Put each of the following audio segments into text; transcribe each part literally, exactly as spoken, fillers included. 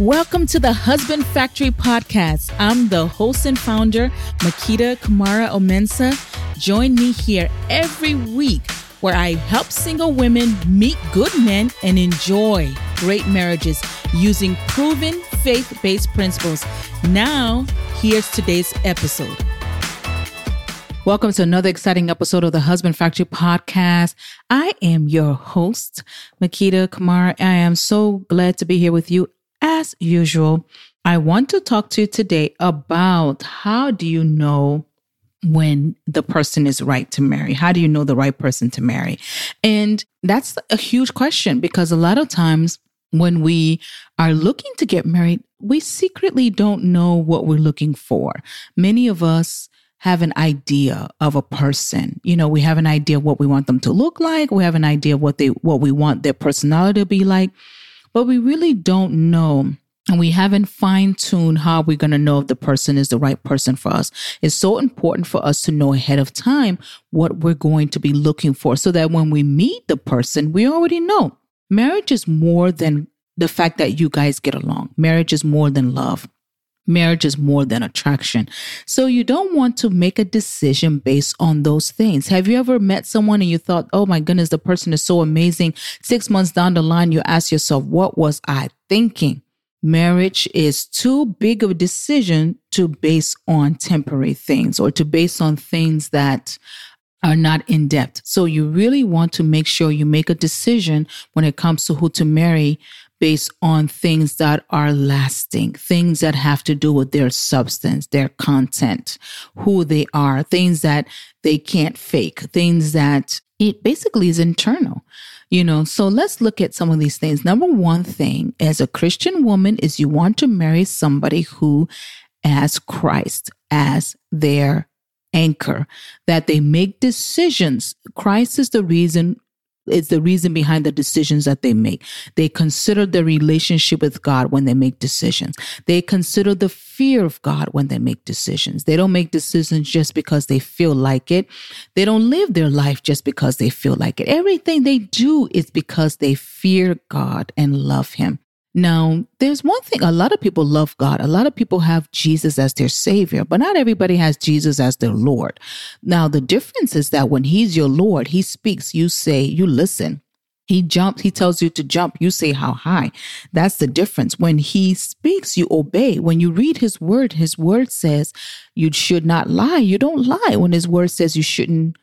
Welcome to the Husband Factory Podcast. I'm the host and founder, Makeda Kamara-Omenza. Join me here every week where I help single women meet good men and enjoy great marriages using proven faith-based principles. Now, here's today's episode. Welcome to another exciting episode of the Husband Factory Podcast. I am your host, Makeda Kamara. I am so glad to be here with you. As usual, I want to talk to you today about how do you know when the person is right to marry? How do you know the right person to marry? And that's a huge question because a lot of times when we are looking to get married, we secretly don't know what we're looking for. Many of us have an idea of a person. You know, we have an idea of what we want them to look like. We have an idea of what they, what we want their personality to be like, but we really don't know. And we haven't fine-tuned how we're going to know if the person is the right person for us. It's so important for us to know ahead of time what we're going to be looking for so that when we meet the person, we already know. Marriage is more than the fact that you guys get along. Marriage is more than love. Marriage is more than attraction. So you don't want to make a decision based on those things. Have you ever met someone and you thought, oh my goodness, the person is so amazing. Six months down the line, you ask yourself, what was I thinking? Marriage is too big of a decision to base on temporary things or to base on things that are not in depth. So you really want to make sure you make a decision when it comes to who to marry based on things that are lasting, things that have to do with their substance, their content, who they are, things that they can't fake, things that it basically is internal, you know. So let's look at some of these things. Number one thing as a Christian woman is you want to marry somebody who has Christ as their anchor, that they make decisions. Christ is the reason It's the reason behind the decisions that they make. They consider the relationship with God when they make decisions. They consider the fear of God when they make decisions. They don't make decisions just because they feel like it. They don't live their life just because they feel like it. Everything they do is because they fear God and love Him. Now, there's one thing, a lot of people love God. A lot of people have Jesus as their savior, but not everybody has Jesus as their Lord. Now, the difference is that when he's your Lord, he speaks, you say, you listen. He jumps, he tells you to jump, you say how high. That's the difference. When he speaks, you obey. When you read his word, his word says you should not lie. You don't lie. When his word says you shouldn't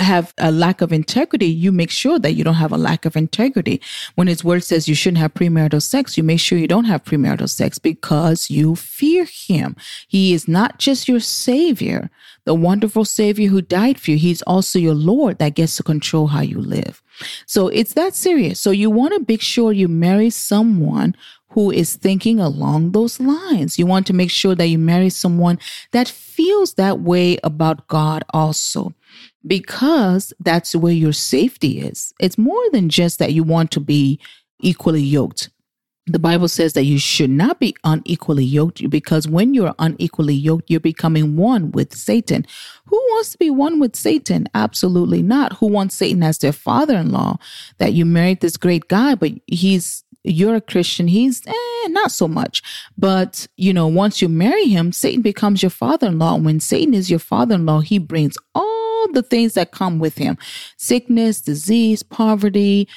have a lack of integrity, you make sure that you don't have a lack of integrity. When his word says you shouldn't have premarital sex, you make sure you don't have premarital sex because you fear him. He is not just your savior, the wonderful savior who died for you. He's also your Lord that gets to control how you live. So it's that serious. So you want to make sure you marry someone who is thinking along those lines. You want to make sure that you marry someone that feels that way about God also, because that's where your safety is. It's more than just that you want to be equally yoked. The Bible says that you should not be unequally yoked because when you're unequally yoked, you're becoming one with Satan. Who wants to be one with Satan? Absolutely not. Who wants Satan as their father-in-law? That you married this great guy, but he's, you're a Christian. He's eh, not so much. But, you know, once you marry him, Satan becomes your father-in-law. When Satan is your father-in-law, he brings all the things that come with him. Sickness, disease, poverty,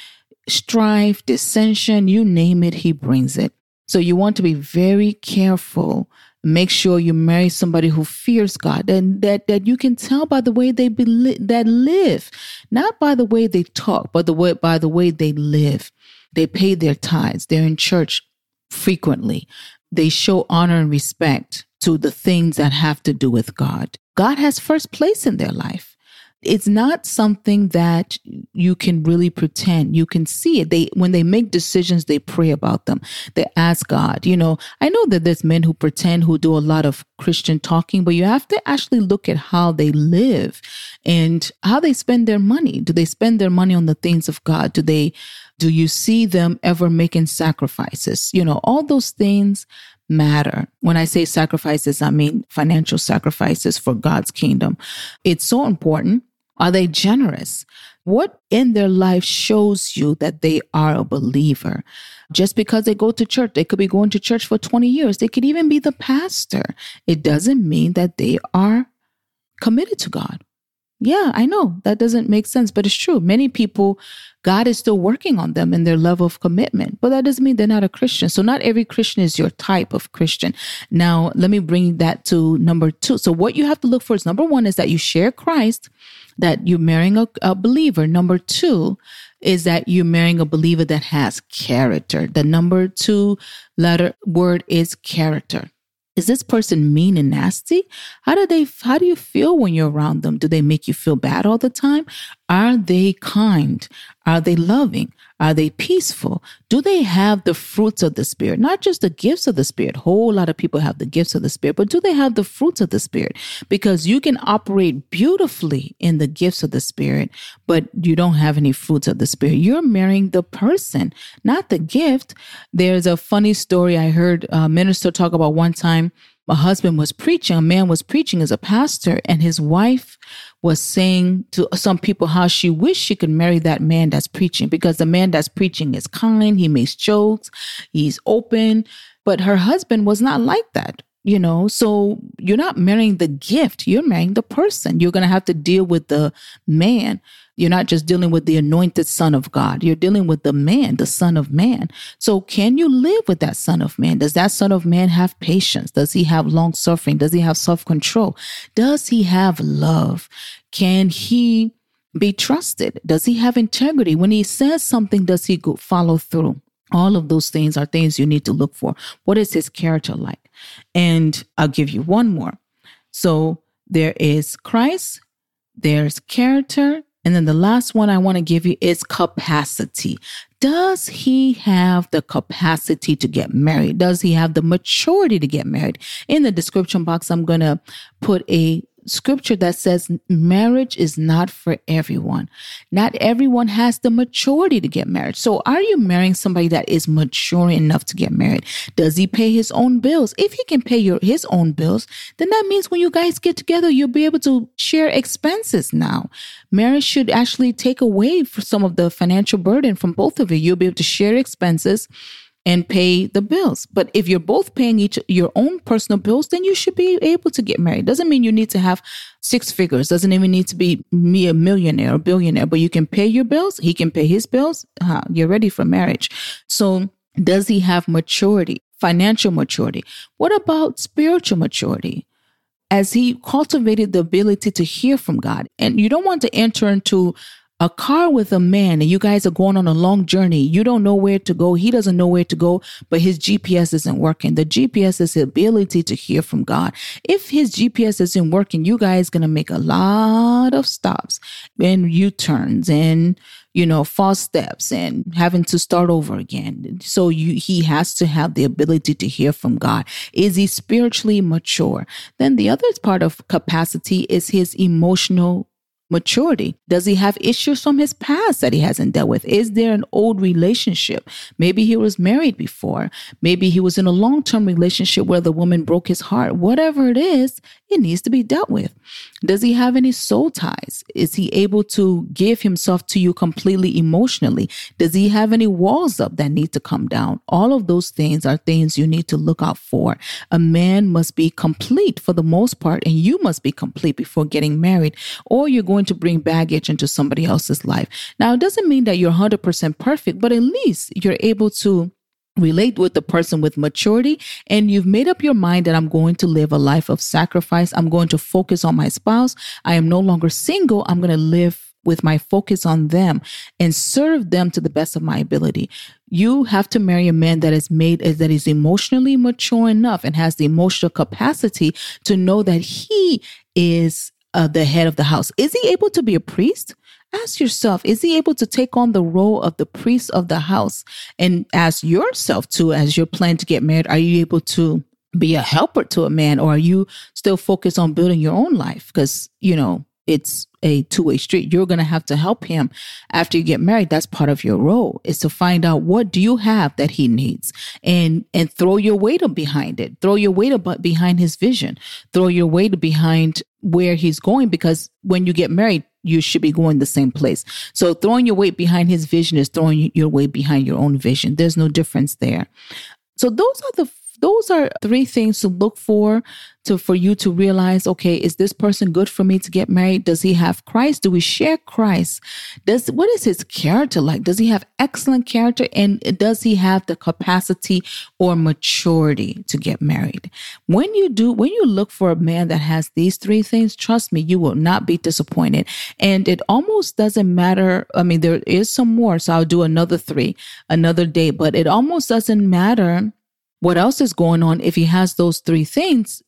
strife, dissension, you name it, he brings it. So you want to be very careful. Make sure you marry somebody who fears God and that, that you can tell by the way they be, that live, not by the way they talk, but the way, by the way they live. They pay their tithes. They're in church frequently. They show honor and respect to the things that have to do with God. God has first place in their life. It's not something that you can really pretend. You can see it. They, when they make decisions, they pray about them. They ask God, you know, I know that there's men who pretend, who do a lot of Christian talking, but you have to actually look at how they live and how they spend their money. Do they spend their money on the things of God? Do they, do you see them ever making sacrifices? You know, all those things matter. When I say sacrifices, I mean financial sacrifices for God's kingdom. It's so important. Are they generous? What in their life shows you that they are a believer? Just because they go to church, they could be going to church for twenty years. They could even be the pastor. It doesn't mean that they are committed to God. Yeah, I know that doesn't make sense, but it's true. Many people, God is still working on them in their level of commitment, but that doesn't mean they're not a Christian. So not every Christian is your type of Christian. Now, let me bring that to number two. So what you have to look for is, number one, is that you share Christ, that you're marrying a, a believer. Number two is that you're marrying a believer that has character. The number two letter word is character. Is this person mean and nasty? How do they? How do you feel when you're around them? Do they make you feel bad all the time? Are they kind? Are they loving? Are they peaceful? Do they have the fruits of the Spirit? Not just the gifts of the Spirit. A whole lot of people have the gifts of the Spirit, but do they have the fruits of the Spirit? Because you can operate beautifully in the gifts of the Spirit, but you don't have any fruits of the Spirit. You're marrying the person, not the gift. There's a funny story I heard a minister talk about one time. A husband was preaching, a man was preaching as a pastor, and his wife was saying to some people how she wished she could marry that man that's preaching, because the man that's preaching is kind, he makes jokes, he's open, but her husband was not like that. You know, so you're not marrying the gift, you're marrying the person. You're going to have to deal with the man. You're not just dealing with the anointed Son of God. You're dealing with the man, the Son of Man. So can you live with that Son of Man? Does that Son of Man have patience? Does he have long suffering? Does he have self-control? Does he have love? Can he be trusted? Does he have integrity? When he says something, does he go follow through? All of those things are things you need to look for. What is his character like? And I'll give you one more. So there is Christ, there's character, and then the last one I want to give you is capacity. Does he have the capacity to get married? Does he have the maturity to get married? In the description box, I'm going to put a scripture that says marriage is not for everyone. Not everyone has the maturity to get married. So are you marrying somebody that is mature enough to get married? Does he pay his own bills? If he can pay your, his own bills, then that means when you guys get together, you'll be able to share expenses now. Marriage should actually take away for some of the financial burden from both of you. You'll be able to share expenses and pay the bills. But if you're both paying each your own personal bills, then you should be able to get married. Doesn't mean you need to have six figures. Doesn't even need to be me a millionaire or billionaire, but you can pay your bills. He can pay his bills. Uh, you're ready for marriage. So does he have maturity, financial maturity? What about spiritual maturity? As he cultivated the ability to hear from God, and you don't want to enter into a car with a man and you guys are going on a long journey. You don't know where to go. He doesn't know where to go, but his G P S isn't working. The G P S is his ability to hear from God. If his G P S isn't working, you guys going to make a lot of stops and U-turns and, you know, false steps and having to start over again. So you, he has to have the ability to hear from God. Is he spiritually mature? Then the other part of capacity is his emotional maturity. Does he have issues from his past that he hasn't dealt with? Is there an old relationship? Maybe he was married before. Maybe he was in a long-term relationship where the woman broke his heart. Whatever it is, it needs to be dealt with. Does he have any soul ties? Is he able to give himself to you completely emotionally? Does he have any walls up that need to come down? All of those things are things you need to look out for. A man must be complete for the most part, and you must be complete before getting married, or you're going to bring baggage into somebody else's life. Now, it doesn't mean that you're one hundred percent perfect, but at least you're able to relate with the person with maturity, and you've made up your mind that I'm going to live a life of sacrifice. I'm going to focus on my spouse. I am no longer single. I'm going to live with my focus on them and serve them to the best of my ability. You have to marry a man that is made, that is emotionally mature enough and has the emotional capacity to know that he is uh, the head of the house. Is he able to be a priest? Ask yourself, is he able to take on the role of the priest of the house? And ask yourself too, as you're planning to get married, are you able to be a helper to a man, or are you still focused on building your own life? Because, you know, it's a two-way street. You're going to have to help him after you get married. That's part of your role, is to find out what do you have that he needs, and and throw your weight behind it. Throw your weight behind his vision. Throw your weight behind where he's going, because when you get married, you should be going the same place. So throwing your weight behind his vision is throwing your weight behind your own vision. There's no difference there. So those are the Those are three things to look for, to for you to realize, okay, is this person good for me to get married? Does he have Christ? Do we share Christ? Does what is his character like? Does he have excellent character? And does he have the capacity or maturity to get married? When you do, when you look for a man that has these three things, trust me, you will not be disappointed. And it almost doesn't matter. I mean, there is some more, so I'll do another three another day, but it almost doesn't matter what else is going on if he has those three things,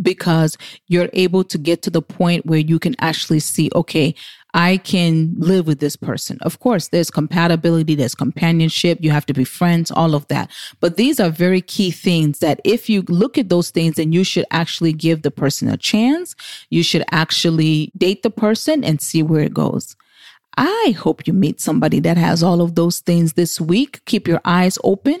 because you're able to get to the point where you can actually see, okay, I can live with this person. Of course, there's compatibility, there's companionship, you have to be friends, all of that. But these are very key things that if you look at those things, then you should actually give the person a chance. You should actually date the person and see where it goes. I hope you meet somebody that has all of those things this week. Keep your eyes open.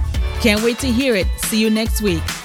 Can't wait to hear it. See you next week.